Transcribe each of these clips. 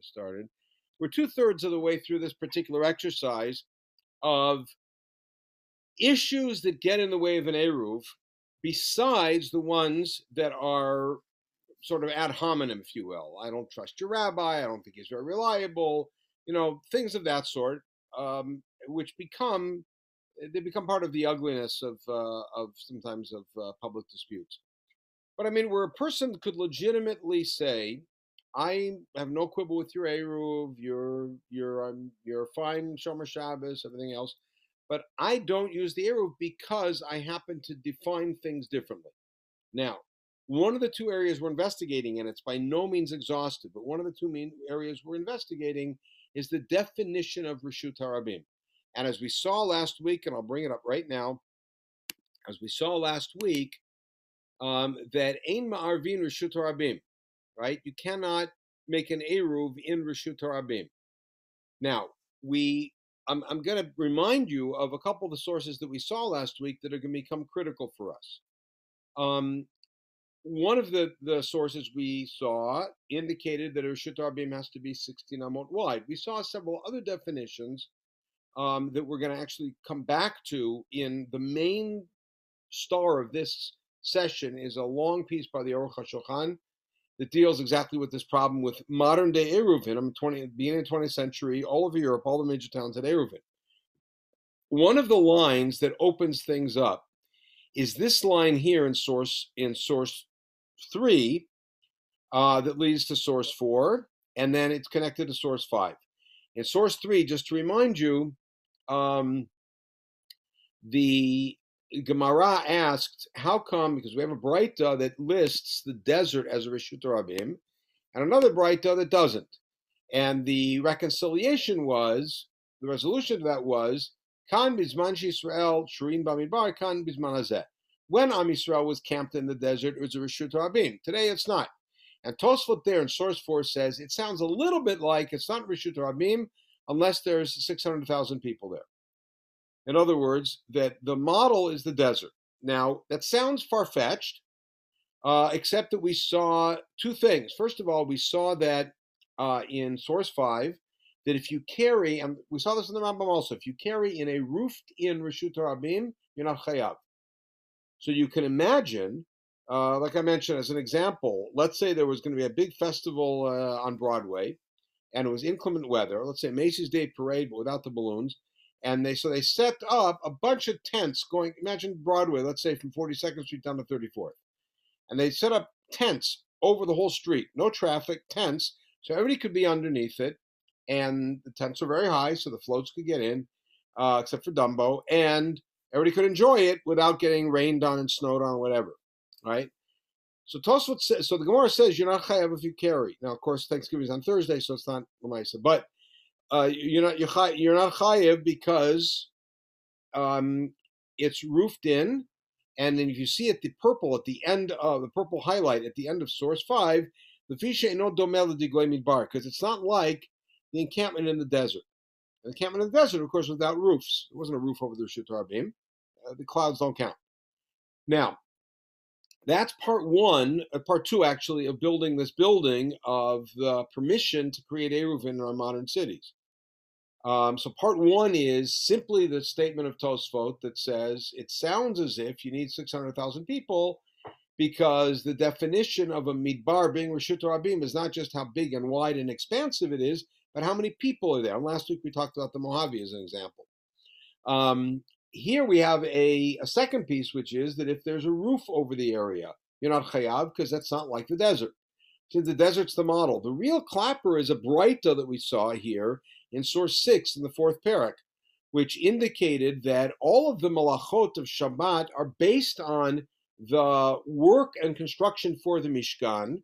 has started. We're 2/3 of the way through this particular exercise of issues that get in the way of an Eruv, besides the ones that are sort of ad hominem, if you will. I don't trust your rabbi. I don't think he's very reliable. You know, things of that sort, which become part of the ugliness of public disputes. But I mean, where a person could legitimately say, "I have no quibble with your Eruv. You're fine, Shomer Shabbos, everything else." But I don't use the Eruv because I happen to define things differently. Now, one of the two areas we're investigating, and it's by no means exhaustive, but one of the two main areas we're investigating is the definition of Reshut HaRabim. And as we saw last week, and I'll bring it up right now, as we saw last week, that Ein Ma'arvin Reshut HaRabim, right? You cannot make an Eruv in Reshut HaRabim. Now, I'm going to remind you of a couple of the sources that we saw last week that are going to become critical for us. One of the sources we saw indicated that a Reshut HaRabim has to be 16 Amot wide. We saw several other definitions that we're going to actually come back to. In the main star of this session is a long piece by the Aruch HaShulchan that deals exactly with this problem with modern-day Eruvin. Beginning of the 20th century, all over Europe, all the major towns had Eruvin. One of the lines that opens things up is this line here in source 3 that leads to source 4, and then it's connected to source 5. In source 3, just to remind you, the Gemara asked, how come, because we have a Breita that lists the desert as a Reshut HaRabim, and another Breita that doesn't. And the reconciliation was, the resolution to that was, Khan bizman shi Yisrael, Shirin Bamidbar, Khan bizman hazeh. When Am Yisrael was camped in the desert, it was a Reshut HaRabim. Today it's not. And Tosfot there in source 4 says, it sounds a little bit like it's not Reshut HaRabim unless there's 600,000 people there. In other words, that the model is the desert. Now, that sounds far-fetched, except that we saw two things. First of all, we saw that in source 5, that if you carry, and we saw this in the Rambam also, if you carry in a roofed-in Reshut HaRabim, you're not chayav. So you can imagine, like I mentioned as an example, let's say there was going to be a big festival on Broadway, and it was inclement weather, let's say Macy's Day Parade, but without the balloons, and they set up a bunch of tents going, imagine Broadway, let's say from 42nd Street down to 34th. And they set up tents over the whole street, no traffic, tents, so everybody could be underneath it, and the tents are very high, so the floats could get in, except for Dumbo, and everybody could enjoy it without getting rained on and snowed on, whatever, right? So Tosfot says, so the Gemara says, you're not chayav if you carry. Now, of course, Thanksgiving is on Thursday, so it's not l'maisa, but you're not chayiv because it's roofed in, and then if you see at the purple at the end of the purple highlight at the end of source 5, the fisha eno domel diglei midbar, because it's not like the encampment in the desert. The encampment in the desert, of course, without roofs. There wasn't a roof over the Reshut HaRabim. The clouds don't count. Now, that's part one, part two, actually, of building this building of the permission to create Eruv in our modern cities. So part one is simply the statement of Tosfot that says it sounds as if you need 600,000 people because the definition of a midbar being Reshut HaRabim is not just how big and wide and expansive it is, but how many people are there? And last week we talked about the Mojave as an example. Here we have a second piece, which is that if there's a roof over the area, you're not chayav because that's not like the desert. Since the desert's the model. The real clapper is a breita that we saw here in source 6 in the 4th Perek, which indicated that all of the malachot of Shabbat are based on the work and construction for the Mishkan.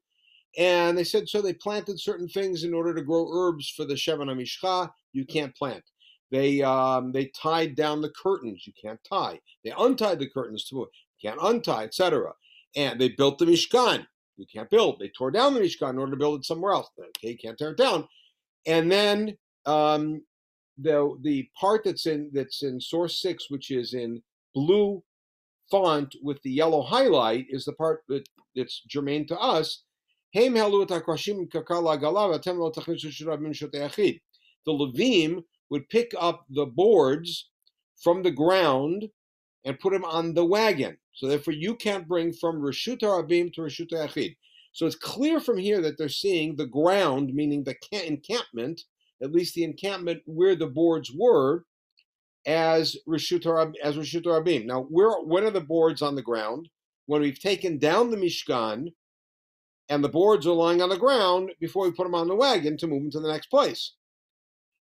And they said, so they planted certain things in order to grow herbs for the Shevan HaMishcha. You can't plant. They tied down the curtains. You can't tie. They untied the curtains too. You can't untie, etc. And they built the Mishkan. You can't build. They tore down the Mishkan in order to build it somewhere else. Okay, you can't tear it down. And then the part that's in source 6, which is in blue font with the yellow highlight, is the part that's germane to us. The Levim would pick up the boards from the ground and put them on the wagon. So therefore you can't bring from Reshut HaRabim to Reshut HaYachid. So it's clear from here that they're seeing the ground, meaning the encampment, at least the encampment where the boards were, as Reshut HaRabim. Now, when are the boards on the ground? When we've taken down the Mishkan, and the boards are lying on the ground before we put them on the wagon to move them to the next place.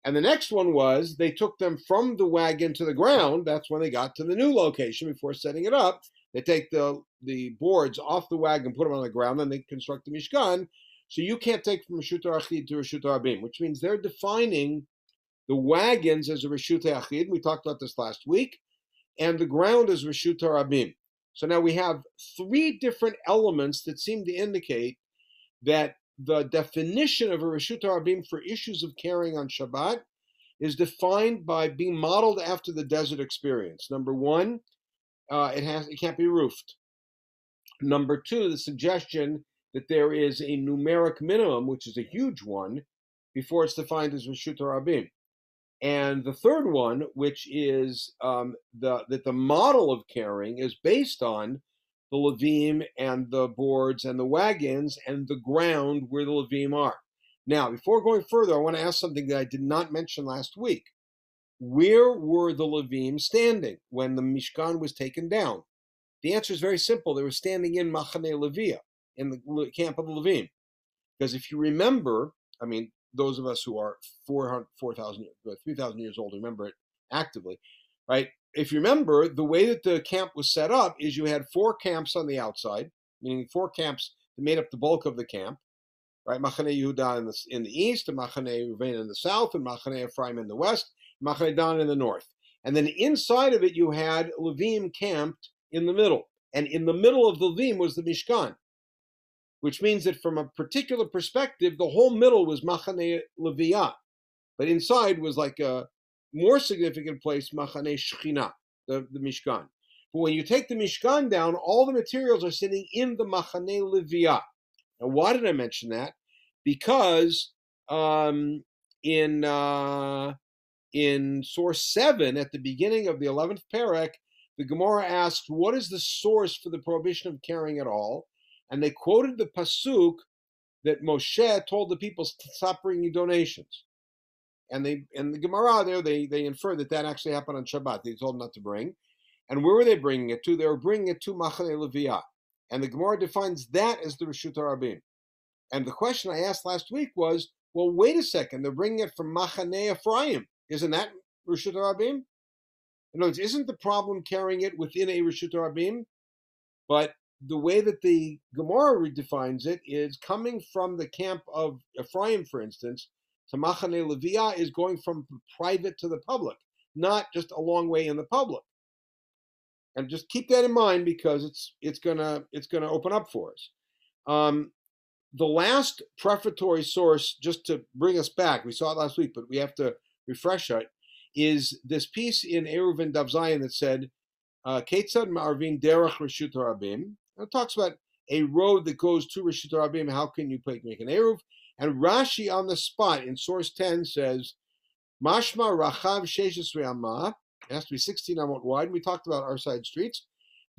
And the next one was they took them from the wagon to the ground. That's when they got to the new location before setting it up. They take the boards off the wagon, put them on the ground, then they construct the Mishkan. So you can't take from Reshut HaYachid to Reshut HaRabim, which means they're defining the wagons as a Reshut HaYachid. We talked about this last week. And the ground is Reshut HaRabim. So now we have three different elements that seem to indicate that the definition of a Reshut HaRabim for issues of carrying on Shabbat is defined by being modeled after the desert experience. Number one, it can't be roofed. Number two, the suggestion that there is a numeric minimum, which is a huge one, before it's defined as Reshut HaRabim. And the third one, which is that the model of carrying is based on the Levim and the boards and the wagons and the ground where the Levim are. Now, before going further, I want to ask something that I did not mention last week. Where were the Levim standing when the Mishkan was taken down? The answer is very simple. They were standing in Machaneh Leviyah, in the camp of the Levim. Because if you remember, those of us who are 3,000 years old remember it actively, right? If you remember, the way that the camp was set up is you had four camps on the outside, meaning four camps that made up the bulk of the camp, right? Machaneh Yehuda in the east, and Machaneh Reuven in the south, and Machaneh Ephraim in the west, Machaneh Dan in the north. And then inside of it, you had Levim camped in the middle. And in the middle of the Levim was the Mishkan, which means that from a particular perspective, the whole middle was Machaneh Leviyah. But inside was like a more significant place, Machaneh Shekhinah, the Mishkan. But when you take the Mishkan down, all the materials are sitting in the Machaneh Leviyah. Now, why did I mention that? Because in source 7, at the beginning of the 11th Perek, the Gemara asks, what is the source for the prohibition of carrying at all? And they quoted the pasuk that Moshe told the people to stop bringing donations. And the Gemara there, they inferred that actually happened on Shabbat. They told them not to bring. And where were they bringing it to? They were bringing it to Machaneh Leviyah. And the Gemara defines that as the Reshut HaRabim. And the question I asked last week was, well, wait a second. They're bringing it from Machaneh Ephraim. Isn't that Reshut HaRabim? In other words, isn't the problem carrying it within a Reshut HaRabim? But the way that the Gemara redefines it is coming from the camp of Ephraim, for instance, to Machaneh Leviyah is going from private to the public, not just a long way in the public. And just keep that in mind because it's gonna open up for us. The last prefatory source, just to bring us back, we saw it last week, but we have to refresh it, is this piece in Eruv and Davzayin that said, Ketzad Ma'arvin Derech Reshut HaRabim. It talks about a road that goes to Reshut HaRabim. How can you make an Eruv? And Rashi on the spot in source 10 says, Mashma Rachav Sheshesri Amah. It has to be 16 Amot wide. We talked about our side streets.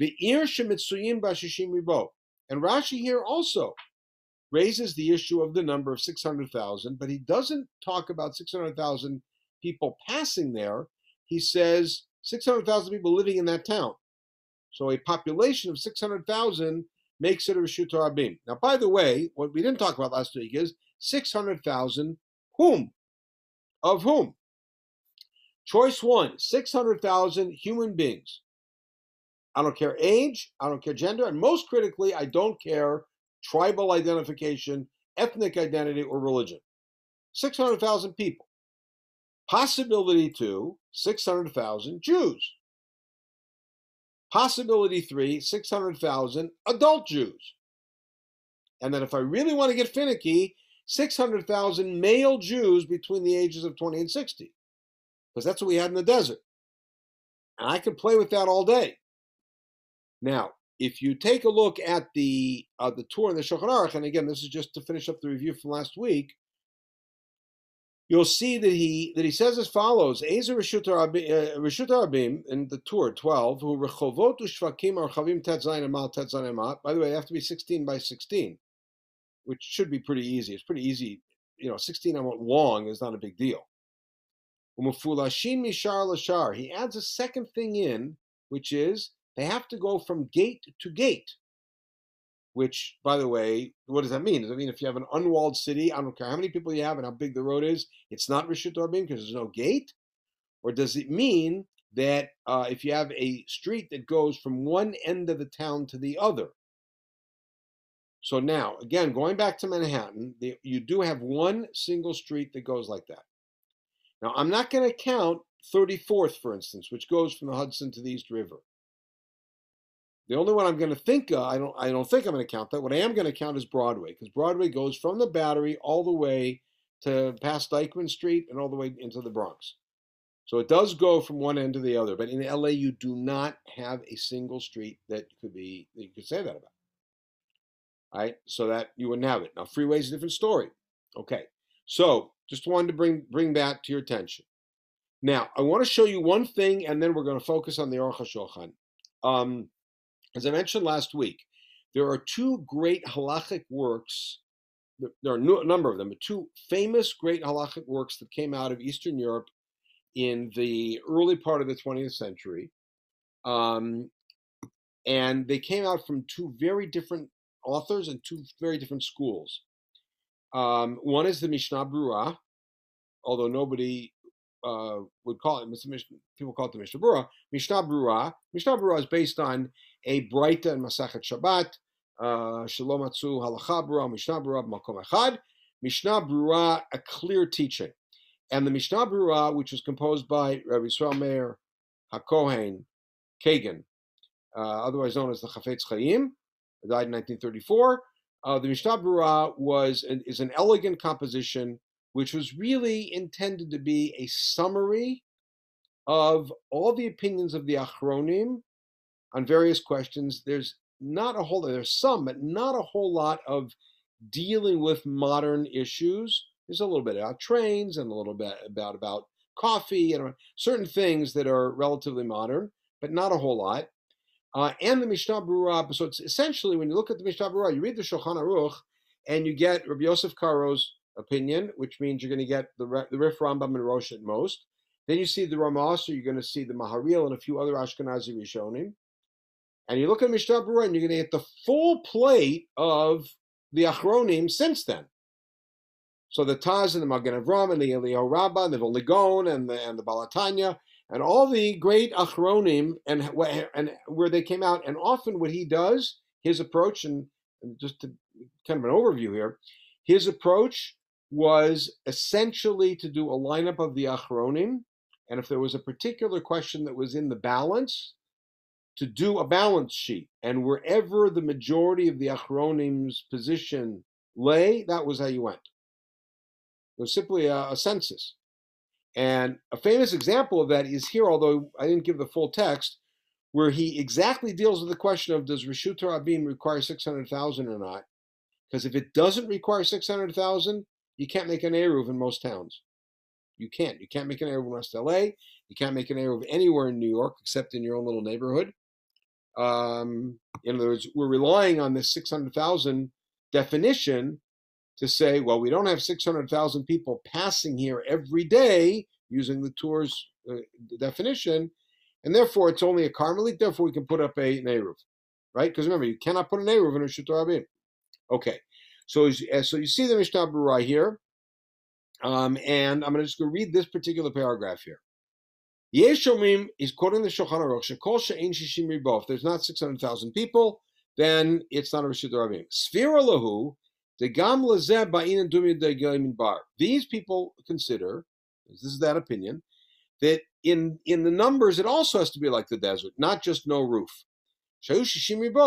Ve'ir Shemitzuyim Bashishim Ribo. And Rashi here also raises the issue of the number of 600,000, but he doesn't talk about 600,000 people passing there. He says 600,000 people living in that town. So a population of 600,000 makes it a Reshut HaRabim. Now, by the way, what we didn't talk about last week is 600,000 whom? Of whom? Choice one, 600,000 human beings. I don't care age, I don't care gender, and most critically, I don't care tribal identification, ethnic identity, or religion. 600,000 people. Possibility two, 600,000 Jews. Possibility three, 600,000 adult Jews. And then if I really want to get finicky, 600,000 male Jews between the ages of 20 and 60. Because that's what we had in the desert. And I could play with that all day. Now, If you take a look at the Tur and the Shulchan Aruch, and again, this is just to finish up the review from last week, you'll see that he says as follows: Ezer Reshut HaRabim in the Tur 12, who Rechovot Ushvakim or Chavim Tetzayin Amot Tetzayin Amot. By the way, they have to be 16 by 16, which should be pretty easy. It's pretty easy, 16 amot long is not a big deal. Umufulashin Mishar Lashar. He adds a second thing in, which is they have to go from gate to gate, which, by the way, what does that mean? Does that mean if you have an unwalled city, I don't care how many people you have and how big the road is, it's not Reshut HaRabim because there's no gate? Or does it mean that if you have a street that goes from one end of the town to the other? So now, again, going back to Manhattan, you do have one single street that goes like that. Now, I'm not going to count 34th, for instance, which goes from the Hudson to the East River. The only one I'm going to think of, I don't think I'm going to count that. What I am going to count is Broadway, because Broadway goes from the Battery all the way to past Dyckman Street and all the way into the Bronx. So it does go from one end to the other. But in LA, you do not have a single street that you could say that about. All right, so that you wouldn't have it. Now, freeway is a different story. Okay, so just wanted to bring that to your attention. Now, I want to show you one thing, and then we're going to focus on the Aruch HaShulchan. As I mentioned last week, there are two great halachic works. There are a number of them, but two famous great halachic works that came out of Eastern Europe in the early part of the 20th century. And they came out from two very different authors and two very different schools. One is the Mishnah Berurah, although nobody would call it, people call it the Mishnah Berurah. Mishnah Berurah is based on a Breita and Masachet Shabbat, Shalom Atzu, Halacha Berurah, Mishnah Berurah, Makom Echad. Mishnah Berurah, a clear teaching. And the Mishnah Berurah, which was composed by Rabbi Yisrael Meir HaKohen, Kagan, otherwise known as the Chafetz Chaim, who died in 1934, the Mishnah Berurah is an elegant composition which was really intended to be a summary of all the opinions of the Acharonim on various questions. There's some, but not a whole lot of dealing with modern issues. There's a little bit about trains and a little bit about coffee and certain things that are relatively modern, but not a whole lot. And the Mishnah Berurah, so it's essentially, when you look at the Mishnah Berurah, you read the Shulchan Aruch, and you get Rabbi Yosef Karo's opinion, which means you're going to get the Rif, Rambam, and Rosh at most. Then you see the Rama, so you're going to see the Maharil and a few other Ashkenazi Rishonim. And you look at Mishnah Berurah, and you're going to get the full plate of the Acharonim since then. So the Taz and the Magen Avraham and the Eliyahu Rabbah and the Vilna Gaon and the Balatanya and all the great Acharonim and where they came out. And often what he does, his approach, and just to kind of an overview here, his approach was essentially to do a lineup of the Acharonim, and if there was a particular question that was in the balance, to do a balance sheet. And wherever the majority of the Acharonim's position lay, that was how you went. It was simply a census. And a famous example of that is here, although I didn't give the full text, where he exactly deals with the question of, does Reshut HaRabim require 600,000 or not? Because if it doesn't require 600,000, you can't make an Eruv in most towns. You can't. You can't make an Eruv in West LA. You can't make an Eruv anywhere in New York except in your own little neighborhood. In other words, we're relying on this 600,000 definition to say, well, we don't have 600,000 people passing here every day using the Tour's definition, and therefore it's only a Carmelite, therefore we can put up an Eruv, right? Because remember, you cannot put an Eruv in Reshut HaRabim. Okay, so you see the Mishnah Berurah here, and I'm going to just go read this particular paragraph here. Yeshomim is quoting the Shulchan Aruch, Shekol She'ein Shishim Ribo. If there's not 600,000 people, then it's not a Reshut HaRabim. Sfira Lahu. These people consider, this is that opinion, that in the numbers it also has to be like the desert, not just no roof. So he does deal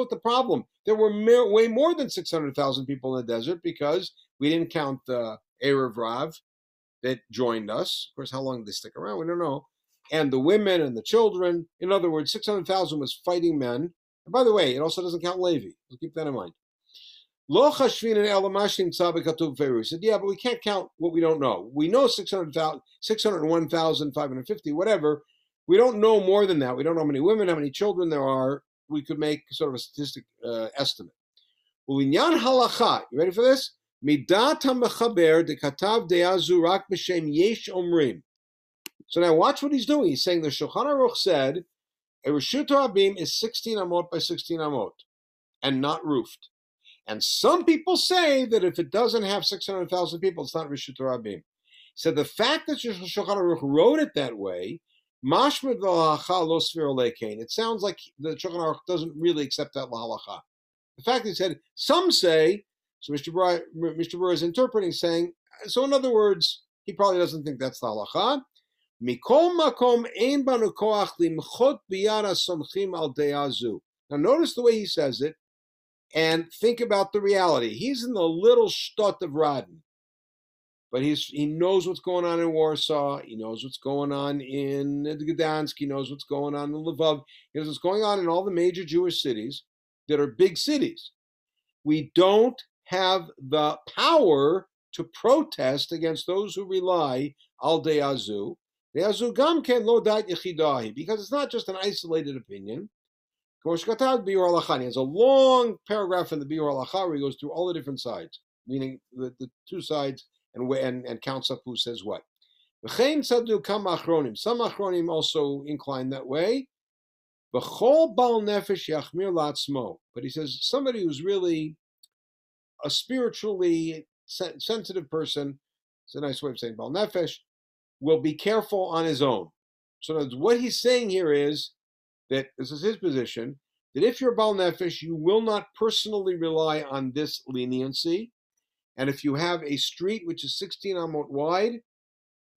with the problem. There were way more than 600,000 people in the desert because we didn't count the Erev Rav that joined us. Of course, how long did they stick around? We don't know. and the women and the children. In other words, 600,000 was fighting men. And by the way, it also doesn't count Levi. So keep that in mind. Lo chashvin and elamashim tzabekatuv feru. He said, yeah, but we can't count what we don't know. We know 600,000, 601,550, whatever. We don't know more than that. We don't know how many women, how many children there are. We could make sort of a statistic estimate. Ulinyan halacha. You ready for this? Midatam mechaber de katav deazu rak b'shem yesh omrim. So now watch what he's doing. He's saying the Shulchan Aruch said a Reshut HaRabim is 16 Amot by 16 Amot and not roofed. And some people say that if it doesn't have 600,000 people, it's not Reshut HaRabim. He said the fact that Shulchan Aruch wrote it that way, mashmid l'halacha lo sfir olekain. It sounds like the Shulchan Aruch doesn't really accept that l'halacha. The fact that he said, some say, so Mr. Berurah is interpreting, saying, so in other words, he probably doesn't think that's the halacha. Now notice the way he says it, and think about the reality. He's in the little shtot of Radin, but he knows what's going on in Warsaw. He knows what's going on in Gdansk. He knows what's going on in Lvov. He knows what's going on in all the major Jewish cities that are big cities. We don't have the power to protest against those who rely al de'azu. De'azu gam ken lo dat yechidahi, because it's not just an isolated opinion. He has a long paragraph in the Biur Halacha where he goes through all the different sides, meaning the two sides, and counts up who says what. Some Acharonim also incline that way. But he says somebody who's really a spiritually sensitive person, it's a nice way of saying Bal Nefesh, will be careful on his own. So what he's saying here is that, this is his position, that if you're Bal Nefesh, you will not personally rely on this leniency. And if you have a street which is 16 amot wide,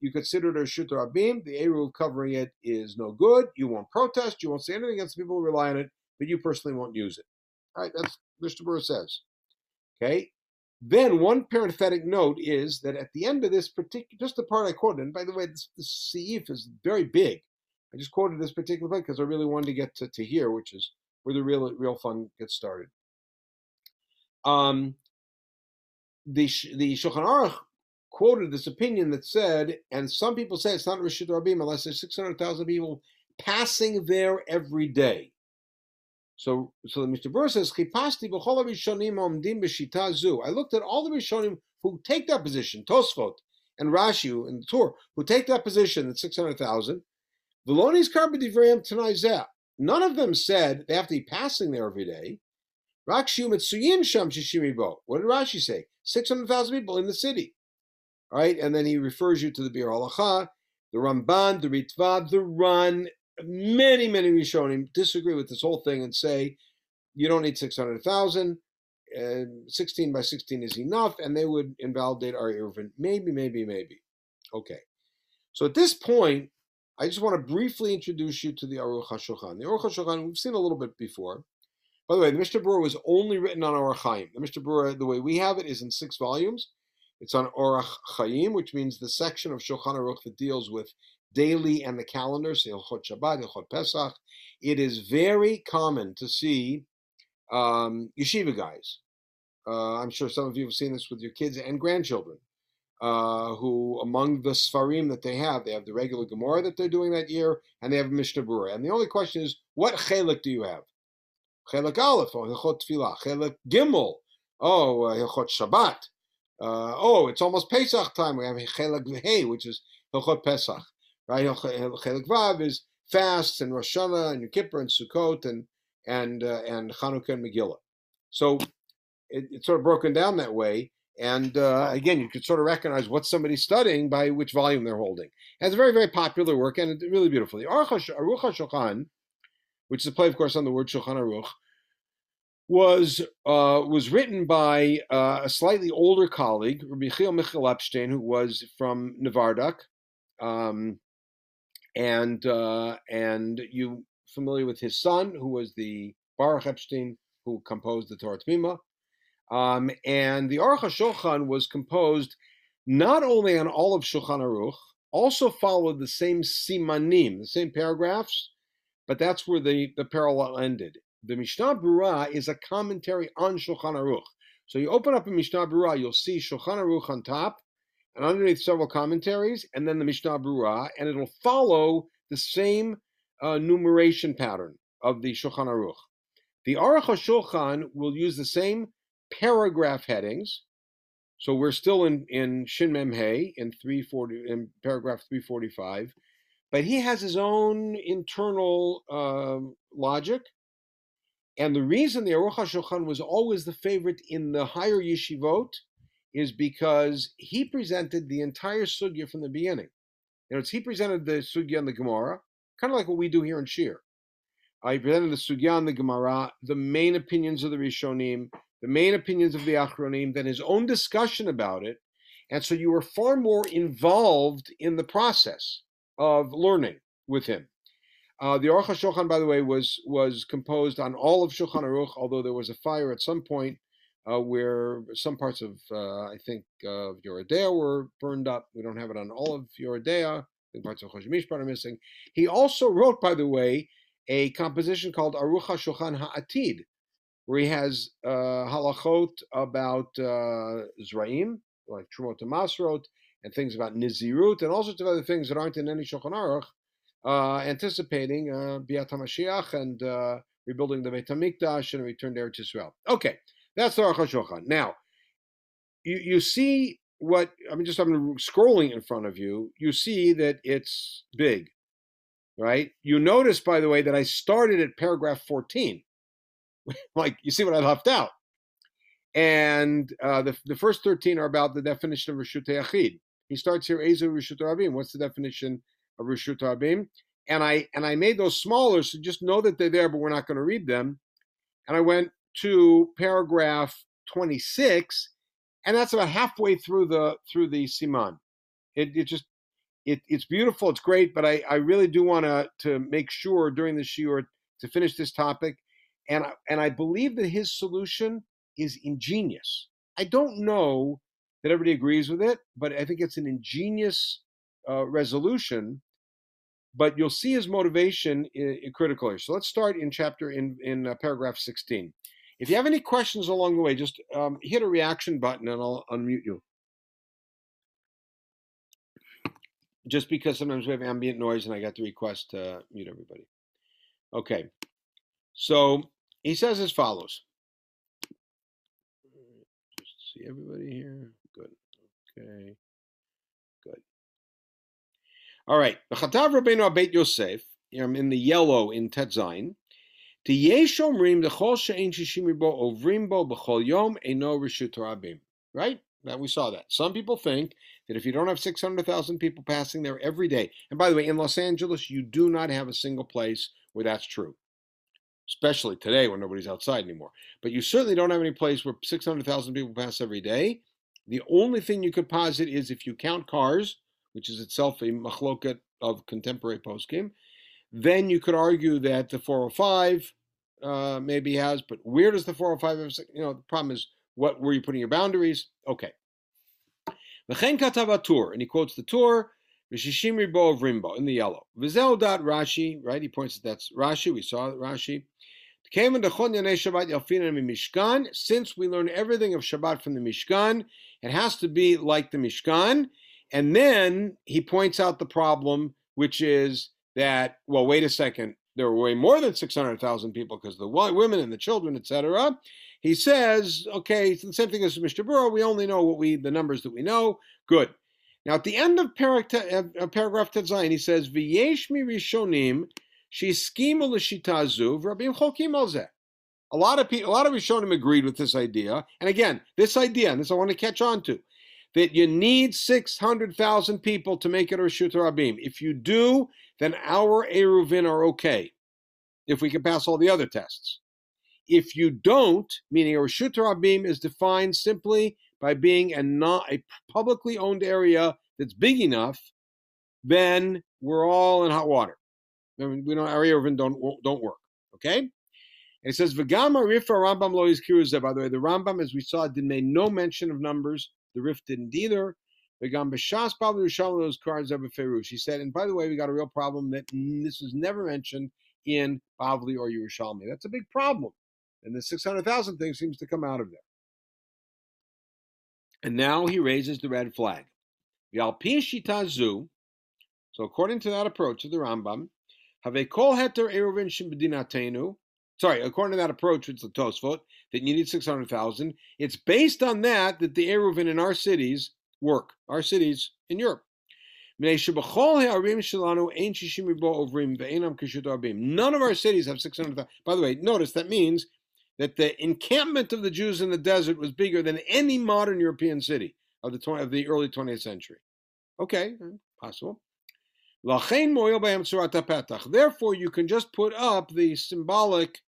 you consider it a Reshut HaRabim. The Eruv covering it is no good. You won't protest. You won't say anything against the people who rely on it, but you personally won't use it. All right, that's what Mr. Berurah says. Okay? Then one parenthetic note is that at the end of this particular, just the part I quoted, and by the way, this seif is very big. I just quoted this particular part because I really wanted to get to here, which is where the real fun gets started. The Shulchan Aruch quoted this opinion that said, and some people say it's not Reshut HaRabim unless there's 600,000 people passing there every day. So Mr. Berurah says, I looked at all the Rishonim who take that position, Tosfot and Rashi and Tur, who take that position at 600,000. None of them said they have to be passing there every day. What did Rashi say? 600,000 people in the city. All right, and then he refers you to the Biur Halacha, the Ramban, the Ritva, the Ran. Many, many Rishonim disagree with this whole thing and say you don't need 600,000. 16 by 16 is enough, and they would invalidate our Irvin. Maybe. Okay. So at this point, I just want to briefly introduce you to the Aruch HaShulchan. The Aruch HaShulchan, we've seen a little bit before. By the way, the Mishnah Berurah was only written on Orach Chaim. The Mishnah Berurah, the way we have it, is in 6 volumes. It's on Orach Chaim, which means the section of Shulchan Aruch that deals with daily and the calendar, say Hilchot Shabbat, Hilchot Pesach. It is very common to see yeshiva guys. I'm sure some of you have seen this with your kids and grandchildren, who among the Sfarim that they have the regular Gemara that they're doing that year, and they have Mishnah Berurah. And the only question is, what Chelik do you have? Chelik Aleph, oh, Hilchot Tfilah. Chelik Gimel, oh, Hilchot Shabbat. It's almost Pesach time. We have Chelik V'hei, which is Hilchot Pesach. Right? Chelik Vav is fasts and Rosh Hashanah and Yom Kippur and Sukkot and Chanukah and Megillah. So it's sort of broken down that way. And again, you could sort of recognize what somebody's studying by which volume they're holding. And it's a very, very popular work, and it's really beautiful. The Aruch HaShulchan, which is a play, of course, on the word Shulchan Aruch, was written by a slightly older colleague, Rabbi Chiel Michal Epstein, who was from Nevardok. And you familiar with his son, who was the Baruch Epstein, who composed the Torah Tmima. And the Aruch HaShulchan was composed not only on all of Shulchan Aruch, also followed the same simanim, the same paragraphs, but that's where the parallel ended. The Mishnah Berurah is a commentary on Shulchan Aruch. So you open up a Mishnah Berurah, you'll see Shulchan Aruch on top, and underneath several commentaries, and then the Mishnah Berurah, and it'll follow the same numeration pattern of the Shulchan Aruch. The Aruch HaShulchan will use the same paragraph headings. So we're still in Shin Mem He, in paragraph 345. But he has his own internal logic. And the reason the Aruch HaShulchan was always the favorite in the higher yeshivot is because he presented the entire sugya from the beginning. In other words, he presented the sugya on the Gemara, kind of like what we do here in Shir. He presented the sugya on the Gemara, the main opinions of the Rishonim, the main opinions of the Acharonim, then his own discussion about it. And so you were far more involved in the process of learning with him. The Aruch HaShulchan, by the way, was composed on all of Shulchan Aruch, although there was a fire at some point where some parts of, I think, Yoredea were burned up. We don't have it on all of Yoredea. I think parts of Choshimish part are missing. He also wrote, by the way, a composition called Aruch HaShulchan Ha'atid, where he has halachot about Zraim, like Trumot and Masrot, and things about Nizirut, and all sorts of other things that aren't in any Shulchan Aruch, anticipating Biat HaMashiach and rebuilding the Beit HaMikdash and return to Eretz Yisrael. Okay, that's the Aruch HaShulchan. Now, you see what, I'm scrolling in front of you, you see that it's big, right? You notice, by the way, that I started at paragraph 14. Like, you see what I left out. And the first 13 are about the definition of Reshut HaYachid. He starts here, Ezu Reshut HaRabim. What's the definition of Reshut HaRabim? And I made those smaller, so just know that they're there, but we're not going to read them. And I went to paragraph 26, and that's about halfway through the siman. It's beautiful, it's great, but I really do want to make sure during the shiur to finish this topic. And I believe that his solution is ingenious. I don't know that everybody agrees with it, but I think it's an ingenious resolution. But you'll see his motivation critical here. So let's start in paragraph 16. If you have any questions along the way, just hit a reaction button and I'll unmute you. Just because sometimes we have ambient noise and I got the request to mute everybody. Okay. So he says as follows. Just see everybody here. Good. Okay. Good. All right. V'chatav Rabbeinu Beit Yosef. I'm in the yellow in Tetzain. T'yeshomrim dechol she'ein shishim bo ovrim bo b'chol yom eno reshut harabim. Right? That we saw that. Some people think that if you don't have 600,000 people passing there every day, and by the way, in Los Angeles, you do not have a single place where that's true. Especially today when nobody's outside anymore. But you certainly don't have any place where 600,000 people pass every day. The only thing you could posit is if you count cars, which is itself a machloket of contemporary postgame, then you could argue that the 405 maybe has, but where does the 405 have, the problem is, what were you putting your boundaries? Okay. V'chen katav Tur, and he quotes the Tur, V'shishim ribo of rimbo, in the yellow. V'zeo dat Rashi, right? He points that that's Rashi, we saw Rashi. Since we learn everything of Shabbat from the Mishkan, it has to be like the Mishkan. And then he points out the problem, which is that, well, wait a second, there were way more than 600,000 people because the women and the children, etc. He says, okay, it's the same thing as Mr. Burrow, we only know the numbers that we know. Good. Now, at the end of paragraph Tetzayin, he says, V'yeshmi Rishonim, Shiskimu l'shitazu, Rabim Cholkim al zeh. A lot of Rishonim agreed with this idea. And again, this idea, and this I want to catch on to, that you need 600,000 people to make it a Reshut HaRabim. If you do, then our Eruvin are okay, if we can pass all the other tests. If you don't, meaning a Reshut HaRabim is defined simply by being a publicly owned area that's big enough, then we're all in hot water. I mean, we don't, our Eruvin don't work, okay? And it says, V'gama Rif Rambam lo yizkiru zeh. By the way, the Rambam, as we saw, did make no mention of numbers. The Rif didn't either. He said, and by the way, we got a real problem that this was never mentioned in Bavli or Yerushalmi. That's a big problem. And the 600,000 thing seems to come out of there. And now he raises the red flag. So according to that approach of the Rambam, according to that approach, which is the Tosfot, that you need 600,000, it's based on that the Eruvin in our cities work, our cities in Europe. None of our cities have 600,000. By the way, notice that means that the encampment of the Jews in the desert was bigger than any modern European city of the early 20th century. Okay, possible. Therefore, you can just put up the symbolic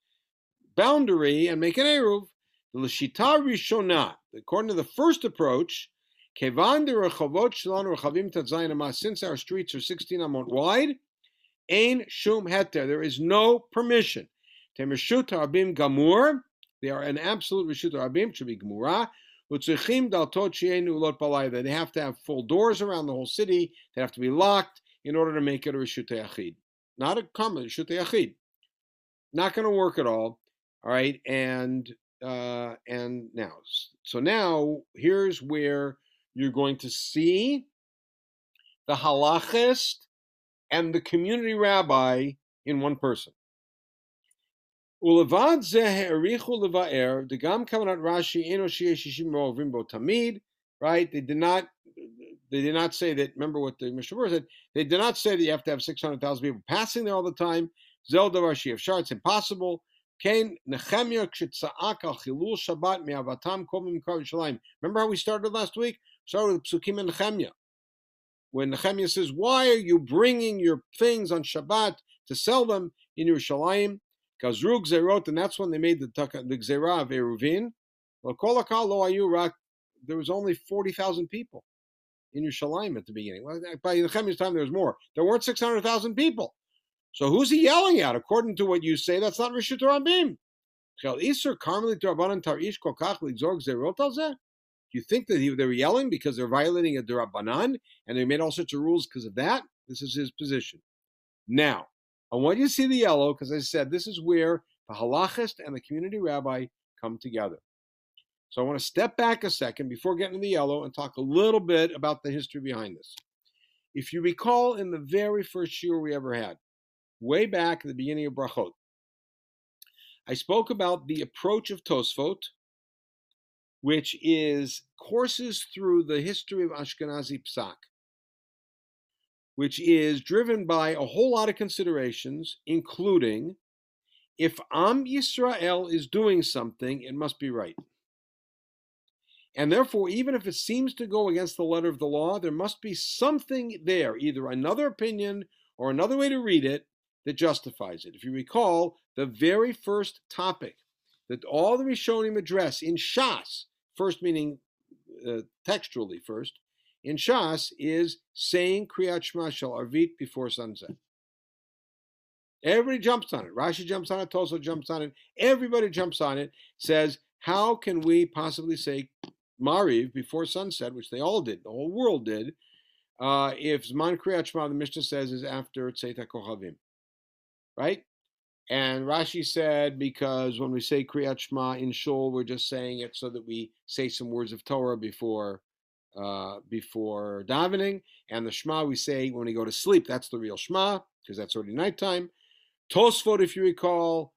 boundary and make an Eruv. According to the first approach, since our streets are 16 Amot wide, there is no permission. They are an absolute Reshut HaRabim, should be Gemura. They have to have full doors around the whole city. They have to be locked in order to make it a Reshut HaYachid. Not a common Reshut HaYachid. Not going to work at all. All right, and now. So now, here's where you're going to see the halachist and the community rabbi in one person. Ulevad zeh erichu levaer degam kavanat Rashi eno shei shishim ro'ovim bo tamid. Right? They did not say that. Remember what the Mishnah Berurah said. They did not say that you have to have 600,000 people passing there all the time. Zel davar she'efshar. It's impossible. Remember how we started last week? We started with Psukim and Nehemia. When Nehemia says, why are you bringing your things on Shabbat to sell them in Yerushalayim? Zerog Zerot, and that's when they made the Gzerah of Eruvin. There was only 40,000 people in Yerushalayim at the beginning. Well, by Nehemia's time, there was more. There weren't 600,000 people. So who's he yelling at? According to what you say, that's not Reshut HaRabim. Do you think that they were yelling because they're violating a Durabanan and they made all sorts of rules because of that? This is his position. Now, I want you to see the yellow because I said this is where the halachist and the community rabbi come together. So I want to step back a second before getting to the yellow and talk a little bit about the history behind this. If you recall, in the very first shiur we ever had, way back at the beginning of Brachot, I spoke about the approach of Tosfot, which is courses through the history of Ashkenazi Psak, which is driven by a whole lot of considerations, including if Am Yisrael is doing something, it must be right. And therefore, even if it seems to go against the letter of the law, there must be something there, either another opinion or another way to read it, that justifies it. If you recall, the very first topic that all the Rishonim address in Shas, first meaning textually first, in Shas is saying Kriyat Shema Shel Arvit before sunset. Everybody jumps on it. Rashi jumps on it, Tosfot jumps on it, everybody jumps on it, says, how can we possibly say Mariv before sunset, which they all did, the whole world did, if Zman Kriyat Shema, the Mishnah says, is after Tzeta Kohavim. Right? And Rashi said, because when we say Kriyat Shema in Shul, we're just saying it so that we say some words of Torah before davening. And the Shema we say when we go to sleep. That's the real Shema, because that's already nighttime. Tosfot, if you recall,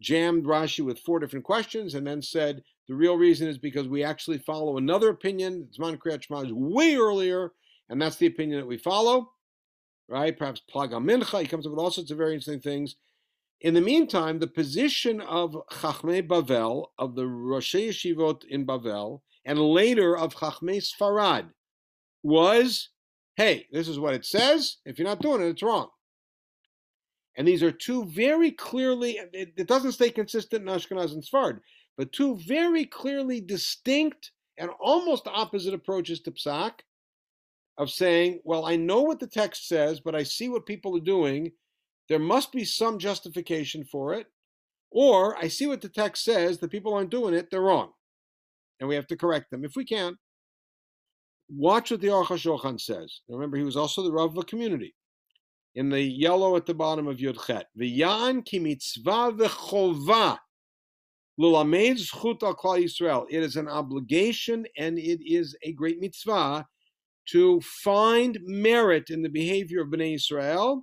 jammed Rashi with four different questions and then said, the real reason is because we actually follow another opinion. Zman Kriyat Shema is way earlier, and that's the opinion that we follow. Right? Perhaps Plaga Mincha. He comes up with all sorts of very interesting things. In the meantime, the position of Chachmei Bavel, of the Rosh Yeshivot in Bavel, and later of Chachmei Sfarad, was, hey, this is what it says. If you're not doing it, it's wrong. And these are two very clearly, it doesn't stay consistent in Ashkenaz and Sfarad, but two very clearly distinct and almost opposite approaches to Psak, of saying, well, I know what the text says, but I see what people are doing. There must be some justification for it. Or I see what the text says, the people aren't doing it, they're wrong. And we have to correct them if we can. Watch what the Aruch HaShulchan says. Now remember, he was also the Rav of a community. In the yellow at the bottom of Yud Chet, V'yan ki mitzvah v'chovah l'lamed zchut al klal Yisrael. It is an obligation and it is a great mitzvah to find merit in the behavior of Bnei Yisrael.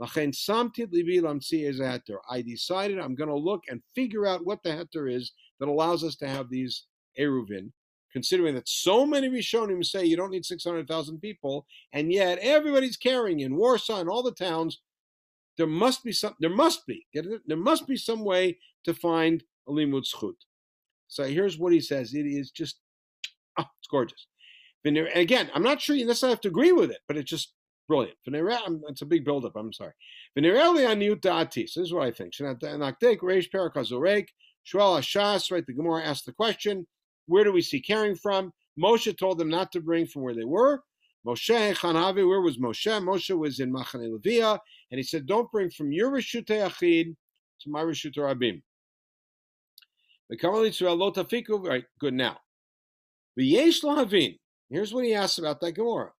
Lachen samti libi lamtzi ez heter. I decided I'm going to look and figure out what the heter is that allows us to have these eruvin. Considering that so many Rishonim say you don't need 600,000 people, and yet everybody's carrying in Warsaw and all the towns, there must be some way to find a limud zchut. So here's what he says. It is just, it's gorgeous. And again, I'm not sure unless I have to agree with it, but it's just brilliant. It's a big buildup. I'm sorry. So this is what I think. Right? The Gemara asked the question. Where do we see carrying from? Moshe told them not to bring from where they were. Moshe, Chanavi, where was Moshe? Moshe was in Machaneh Leviyah, and he said, don't bring from your Reshut HaYachid to my Reshut HaRabim. Right, good now. Here's what he asked about that Gemara.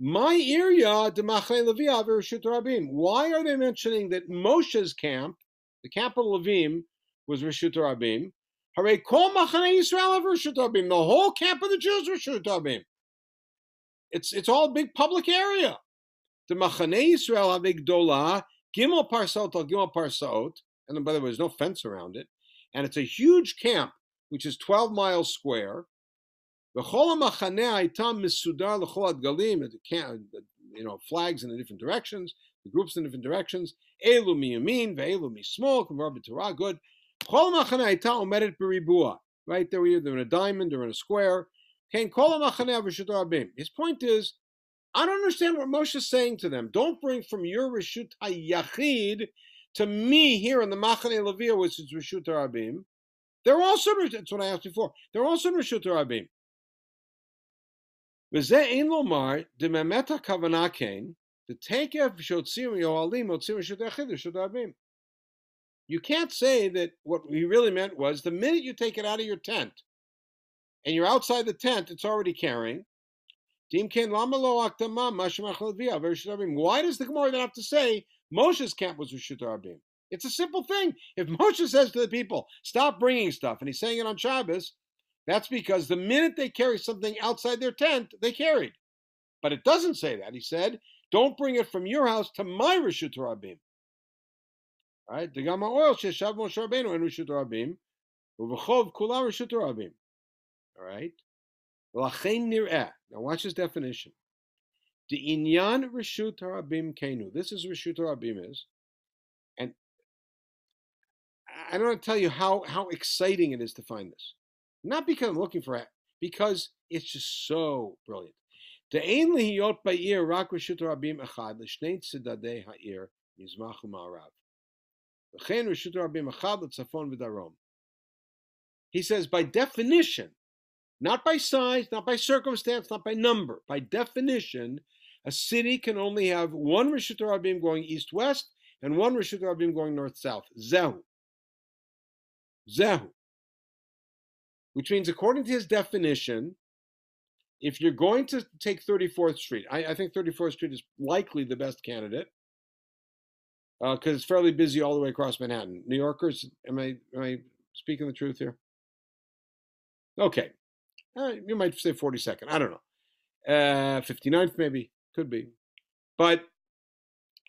My area, the Machaneh Leviyah, Reshut HaRabim. Why are they mentioning that Moshe's camp, the camp of Levim, was Reshut HaRabim? Hare kol Machaneh Yisrael of Reshut HaRabim. The whole camp of the Jews Reshut HaRabim. It's all a big public area. The Machaneh Yisrael havig dola gimel parsaot al gimel parsaot. And then, by the way, there's no fence around it. And it's a huge camp, which is 12 miles square. V'chol ha'machaneh aitam misudar l'chol ad galim. Flags in the different directions, the groups in the different directions. Elu miyamin ve'elu mismol kumvar b'torah. Good. Right there, they're in a diamond or in a square. His point is, I don't understand what Moshe is saying to them. Don't bring from your Reshut HaYachid to me here in the Machaneh Leviyah, which is Reshut HaRabim. They're also, that's what I asked before, they're also in Reshut HaRabim. You can't say that what he really meant was the minute you take it out of your tent and you're outside the tent, it's already carrying. Why does the Gemara then have to say Moshe's camp was Reshut HaRabim? It's a simple thing. If Moshe says to the people, stop bringing stuff, and he's saying it on Shabbos, that's because the minute they carry something outside their tent, they carried. But it doesn't say that. He said, don't bring it from your house to my Reshut HaRabim. All right, the Gamma oil sheshav Moshe Rabenu and Reshut HaRabim, uvechov kulam Reshut HaRabim. All right, lachein nireh. Now watch his definition. The inyan Reshut HaRabim kenu. This is Reshut HaRabim is, and I don't want to tell you how exciting it is to find this. Not because I'm looking for it, because it's just so brilliant. The ein lihiyot ba'ir rak Reshut HaRabim echad l'shnei tzedadei ha'ir mizmach u'ma'arav. He says, by definition, not by size, not by circumstance, not by number, by definition, a city can only have one Reshut HaRabim going east-west and one Reshut HaRabim going north-south. Zehu. Zehu. Which means, according to his definition, if you're going to take 34th Street, I think 34th Street is likely the best candidate, because it's fairly busy all the way across Manhattan. New Yorkers, am I speaking the truth here? Okay. You might say 42nd. I don't know. 59th maybe. Could be.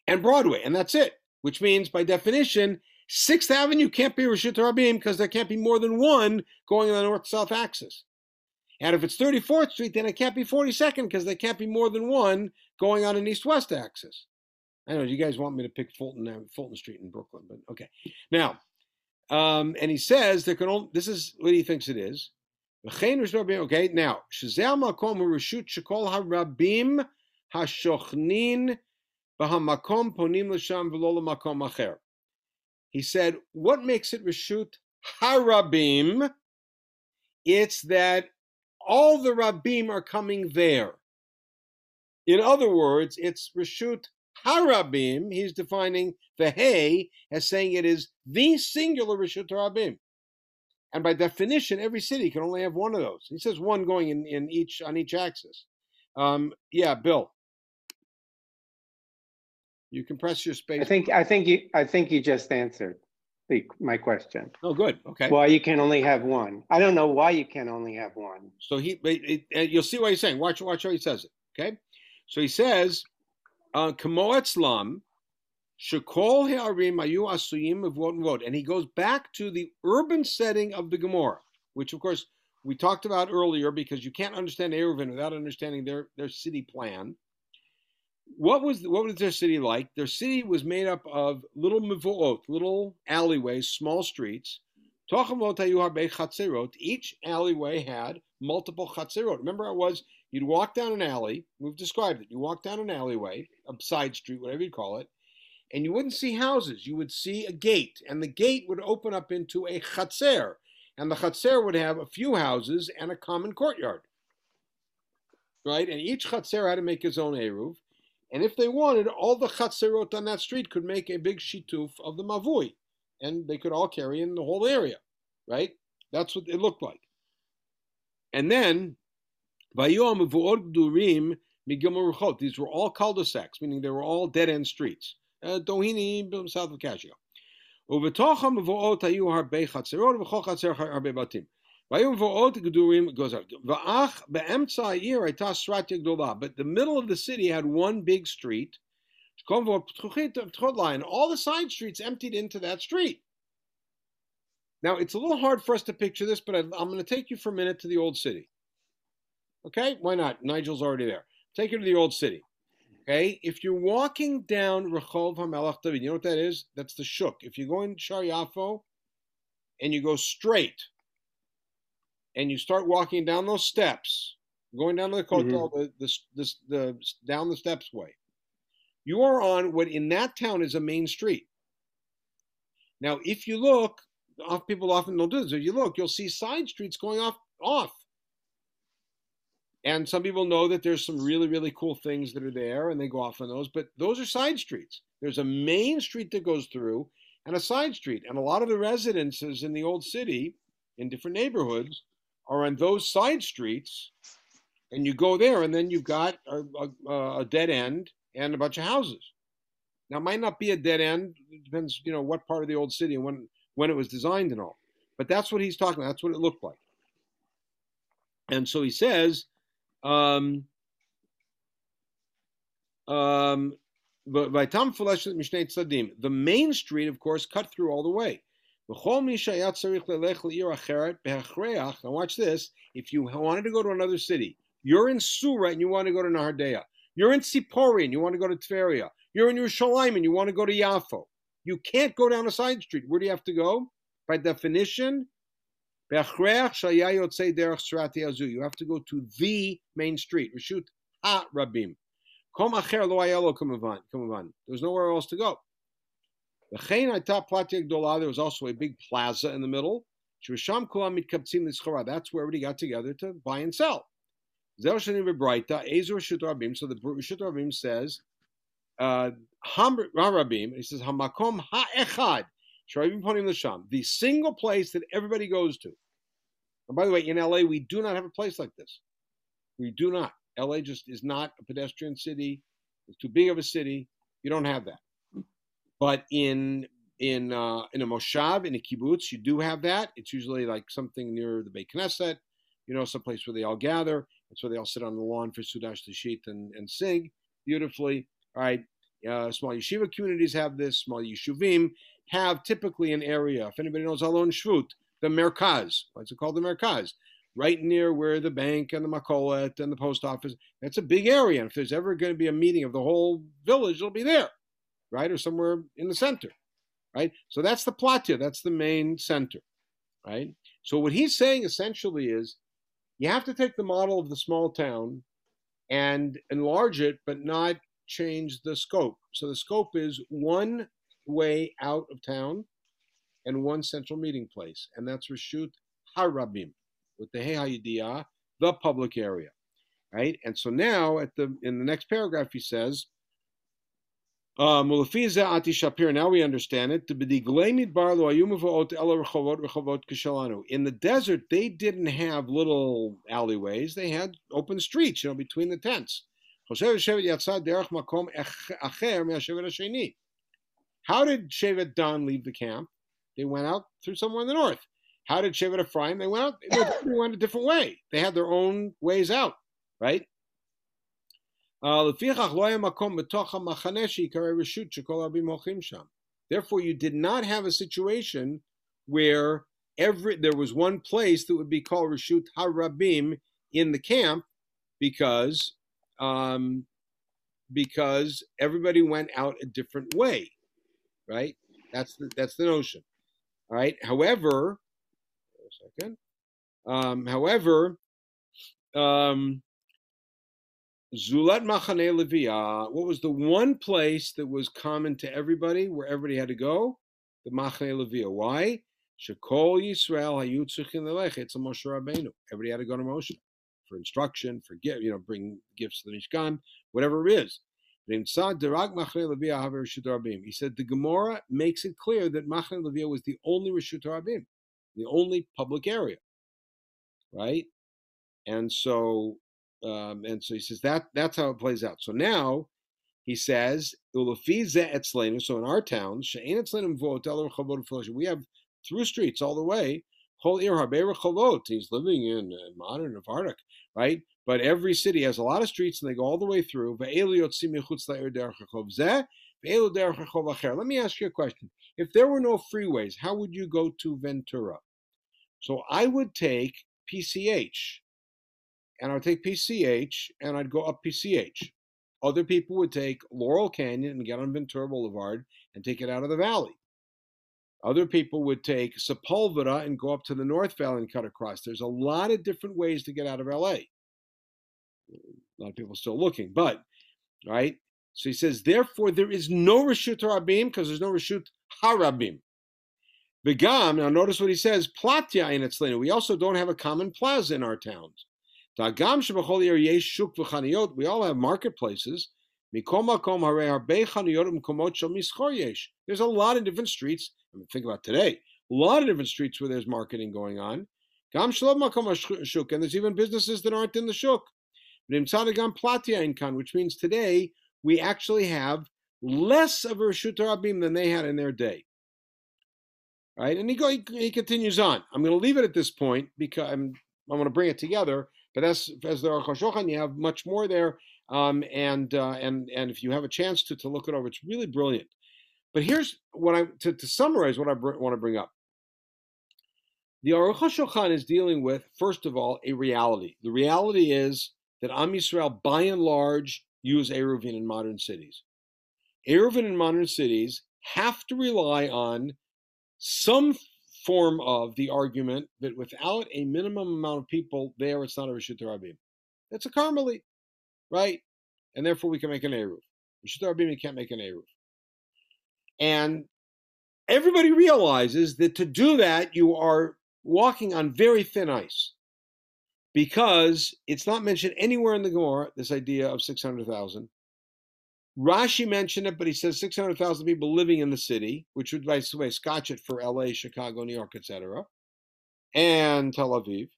And Broadway. And that's it. Which means, by definition, 6th Avenue can't be Reshut HaRabim because there can't be more than one going on the north-south axis. And if it's 34th Street, then it can't be 42nd because there can't be more than one going on an east-west axis. I know you guys want me to pick Fulton Street in Brooklyn, but okay. Now, and he says there can only. This is what he thinks it is. Okay. Now, Shazel Makom Reshut Shekol HaRabim HaShochnin BaHamakom Ponim L'Sham V'Lo LaMakom Acher. He said, what makes it Reshut HaRabim? It's that all the Rabim are coming there. In other words, it's Reshut HaRabim, he's defining the Hay as saying it is the singular Reshut HaRabim. And by definition, every city can only have one of those. He says one going in each on each axis. Yeah, Bill. You can press your space. I think you just answered my question. Oh, good. Okay. Why you can only have one? I don't know why you can only have one. So you'll see what he's saying. Watch how he says it. Okay. So he says, "Kamo etzlam shekol ha'arim ayu asuyim mivot mivot," and he goes back to the urban setting of the Gemara, which of course we talked about earlier, because you can't understand Eruvin without understanding their city plan. What was their city like? Their city was made up of little mevo'ot, little alleyways, small streets. Each alleyway had multiple chatserot. Remember, you'd walk down an alley. We've described it. You walk down an alleyway, a side street, whatever you call it, and you wouldn't see houses. You would see a gate, and the gate would open up into a chatser, and the chatser would have a few houses and a common courtyard, right? And each chatser had to make his own eruv. And if they wanted, all the chatserot on that street could make a big shituf of the mavui, and they could all carry in the whole area, right? That's what it looked like. And then, these were all cul-de-sacs, meaning they were all dead-end streets. Dohini, south of Kashia. But the middle of the city had one big street, and all the side streets emptied into that street. Now, it's a little hard for us to picture this, but I'm going to take you for a minute to the old city. Okay? Why not? Nigel's already there. Take you to the old city. Okay? If you're walking down Rehov HaMelech David, you know what that is? That's the Shuk. If you go in Shar Yafo and you go straight, and you start walking down those steps, going down to the kotel, down the steps way, you are on what in that town is a main street. Now, if you look, people often don't do this. If you look, you'll see side streets going off. And some people know that there's some really, really cool things that are there, and they go off on those. But those are side streets. There's a main street that goes through and a side street. And a lot of the residences in the old city, in different neighborhoods, are on those side streets, and you go there, and then you've got a dead end and a bunch of houses. Now, it might not be a dead end. It depends, what part of the old city and when it was designed and all. But that's what he's talking about. That's what it looked like. And so he says, the main street, of course, cut through all the way. Now watch this. If you wanted to go to another city, you're in Sura and you want to go to Nahardea. You're in Sipori and you want to go to Tveria. You're in Yerushalayim and you want to go to Yaffo. You can't go down a side street. Where do you have to go? By definition, you have to go to the main street. Reshut HaRabim. There's nowhere else to go. There was also a big plaza in the middle. That's where everybody got together to buy and sell. So the Reshut HaRabim says, he says, the single place that everybody goes to. And by the way, in LA, we do not have a place like this. We do not. LA just is not a pedestrian city. It's too big of a city. You don't have that. But in a moshav, in a kibbutz, you do have that. It's usually like something near the Beit Knesset, someplace where they all gather. That's where they all sit on the lawn for Sudash Tashit and sing beautifully. All right. Small yeshiva communities have this. Small yeshuvim have typically an area. If anybody knows Alon Shvut, the Merkaz. What's it called? The Merkaz. Right near where the bank and the makolet and the post office. That's a big area. And if there's ever going to be a meeting of the whole village, it'll be there. Right, or somewhere in the center, right? So that's the platia, that's the main center, right? So what he's saying essentially is you have to take the model of the small town and enlarge it, but not change the scope. So the scope is one way out of town and one central meeting place, and that's Reshut HaRabim, with the He HaYidiyah, the public area, right? And so now in the next paragraph he says, Now we understand it. In the desert, they didn't have little alleyways. They had open streets, between the tents. How did Shevet Dan leave the camp? They went out through somewhere in the north. How did Shevet Ephraim? They went out. They went a different way. They had their own ways out, right? Therefore, you did not have a situation where there was one place that would be called Reshut HaRabim in the camp, because everybody went out a different way, right? That's the notion. All right. However, Zulat Machaneh Leviyah, what was the one place that was common to everybody, where everybody had to go? The Machaneh Leviyah. Why? Shekol Yisrael hayu tzurchin lelech. It's a Moshe Rabenu. Everybody had to go to Moshe for instruction, for bring gifts to the Mishkan, whatever it is. He said the Gemara makes it clear that Machaneh Leviyah was the only Reshut HaRabim, the only public area, right? And so he says that's how it plays out. So now he says, so in our towns, we have through streets all the way. He's living in modern Vardak, right? But every city has a lot of streets, and they go all the way through. Let me ask you a question. If there were no freeways, how would you go to Ventura? So I would take PCH, and I would take PCH, and I'd go up PCH. Other people would take Laurel Canyon and get on Ventura Boulevard and take it out of the valley. Other people would take Sepulveda and go up to the North Valley and cut across. There's a lot of different ways to get out of L.A. A lot of people are still looking, but, right? So he says, therefore, there is no Reshut HaRabim because there's no Reshut HaRabim. Begam, now notice what he says, Platya in Etzlina. We also don't have a common plaza in our towns. Tagam Shebachol Yerei Shuk V'Chaniyot. We all have marketplaces. Mikoma Kom Harei Harbei Chaniyot Umkomot Shel Mischor Yesh. There's a lot of different streets. I mean, think about today. A lot of different streets where there's marketing going on. Gam Shalom Makom HaShuk. And there's even businesses that aren't in the Shuk. Which means today we actually have less of a Reshut HaRabim than they had in their day. All right? And he continues on. I'm going to leave it at this point because I'm going to bring it together. But as the Aruch HaShulchan, you have much more there. And if you have a chance to look it over, it's really brilliant. But here's what to summarize what I want to bring up. The Aruch HaShulchan is dealing with, first of all, a reality. The reality is that Am Yisrael, by and large, use Eruvin in modern cities. Eruvin in modern cities have to rely on some form of the argument that without a minimum amount of people there, it's not a Reshut HaRabim. It's a Carmeli, right? And therefore, we can make an Eruv. Reshut HaRabim, you can't make an Eruv. And everybody realizes that to do that, you are walking on very thin ice. Because it's not mentioned anywhere in the Gemara, this idea of 600,000. Rashi mentioned it, but he says 600,000 people living in the city, which would, by the way, scotch it for LA, Chicago, New York, etc., and Tel Aviv.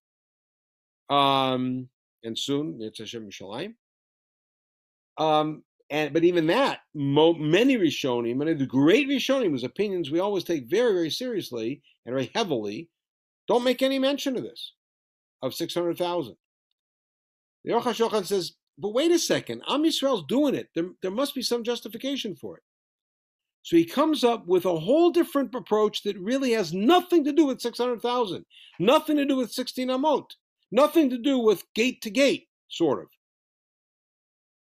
And soon, it's Hashem Yerushalayim. But even that, many of the great Rishonim, whose opinions we always take very, very seriously and very heavily, don't make any mention of this. Of 600,000. The Aruch HaShulchan says, but wait a second, Am Yisrael's doing it. There must be some justification for it. So he comes up with a whole different approach that really has nothing to do with 600,000, nothing to do with 16 Amot, nothing to do with gate to gate, sort of.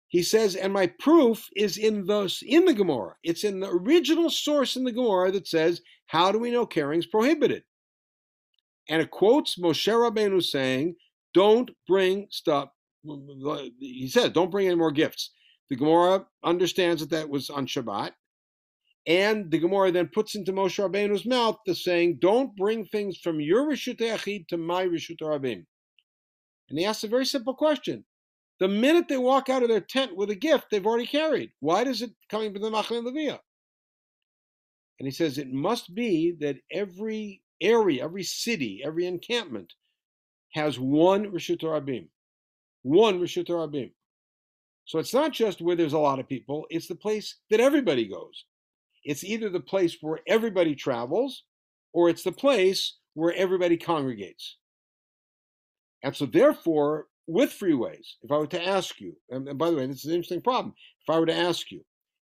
He says, and my proof is in the Gemara. It's in the original source in the Gemara that says, how do we know carrying's prohibited? And it quotes Moshe Rabenu saying, don't bring stuff. He said, don't bring any more gifts. The Gemara understands that was on Shabbat. And the Gemara then puts into Moshe Rabenu's mouth the saying, don't bring things from your Reshut HaYachid to my Reshut HaRabim. And he asks a very simple question. The minute they walk out of their tent with a gift, they've already carried. Why does it coming from the Machaneh Leviyah? And he says it must be that every area, every city, every encampment has one Reshut HaRabim. One Reshut HaRabim. So it's not just where there's a lot of people, it's the place that everybody goes. It's either the place where everybody travels, or it's the place where everybody congregates. And so therefore, with freeways, if I were to ask you, and by the way, this is an interesting problem, if I were to ask you,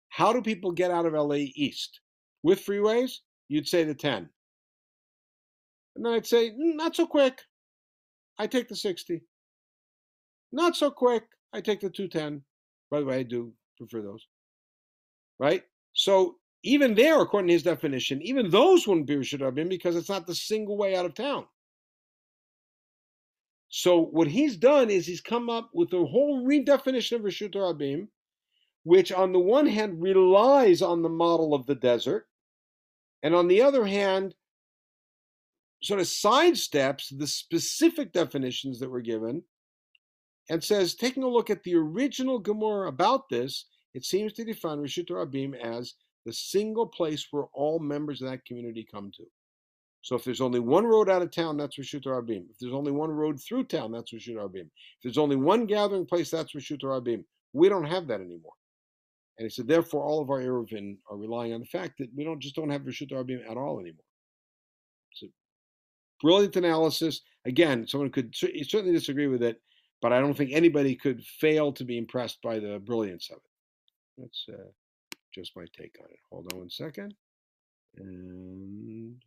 how do people get out of LA East? With freeways, you'd say the 10. And then I'd say, not so quick, I take the 60. Not so quick, I take the 210. By the way, I do prefer those, right? So even there, according to his definition, even those wouldn't be Reshut HaRabim because it's not the single way out of town. So what he's done is he's come up with a whole redefinition of Reshut HaRabim, which on the one hand relies on the model of the desert, and on the other hand sort of sidesteps the specific definitions that were given and says, taking a look at the original Gemara about this, it seems to define Reshut HaRabim as the single place where all members of that community come to. So if there's only one road out of town, that's Reshut HaRabim. If there's only one road through town, that's Reshut HaRabim. If there's only one gathering place, that's Reshut HaRabim. We don't have that anymore. And he said, therefore, all of our Eruvin are relying on the fact that we don't have Reshut HaRabim at all anymore. It's a brilliant analysis. Again, someone could certainly disagree with it, but I don't think anybody could fail to be impressed by the brilliance of it. That's just my take on it. Hold on one second. And...